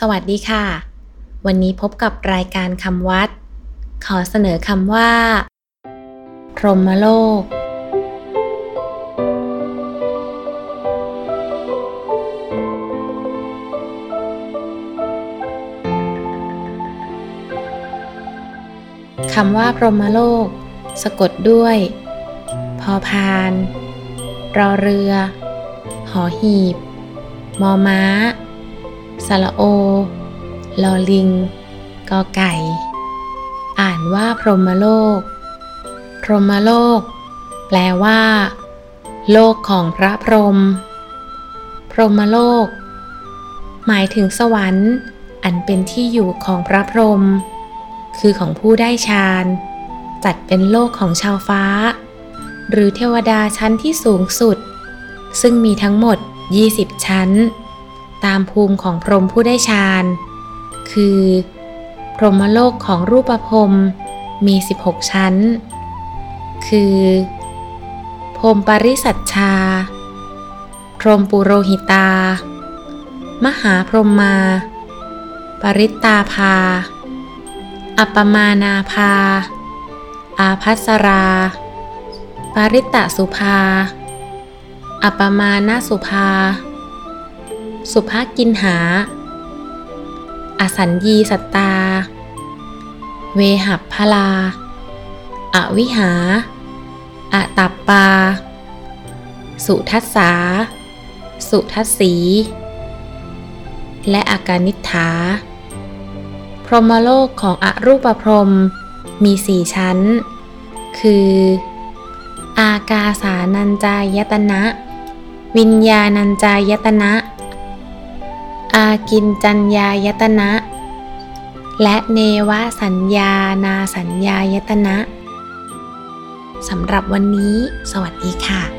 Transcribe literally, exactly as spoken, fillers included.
สวัสดีค่ะวันนี้พบกับรายการคำวัดขอเสนอคำว่าพรหมโลกคำว่าพรหมโลกสะกดด้วยพอพานรอเรือหอหีบมอม้าสระโอลอลิงกอไก่อ่านว่าพรหมโลกพรหมโลกแปลว่าโลกของพระพรหมพรหมโลกหมายถึงสวรรค์อันเป็นที่อยู่ของพระพรหมคือของผู้ได้ฌานจัดเป็นโลกของชาวฟ้าหรือเทวดาชั้นที่สูงสุดซึ่งมีทั้งหมดยี่สิบชั้นตามภูมิของพรหมผู้ได้ฌานคือพรหมโลกของรูปพรหมมีสิบหกชั้นคือพรหมปริสัชชาพรหมปุโรหิตามหาพรหมาปริตตาภาอัปปมานาภาอาภัสราปริตตสุภาอัปปมานาสุภาสุภกินหาอสัญญีสัตตาเวหัพพลาอวิหาอตัปปาสุทัสสาสุทัสสีและอากานิฏฐาพรหมโลกของอรูปพรหมมีสี่ชั้นคืออากาสานัญจายตนะวิญญาณัญจายตนะอากินจัญญายตนะและเนวสัญญานาสัญญายตนะสำหรับวันนี้สวัสดีค่ะ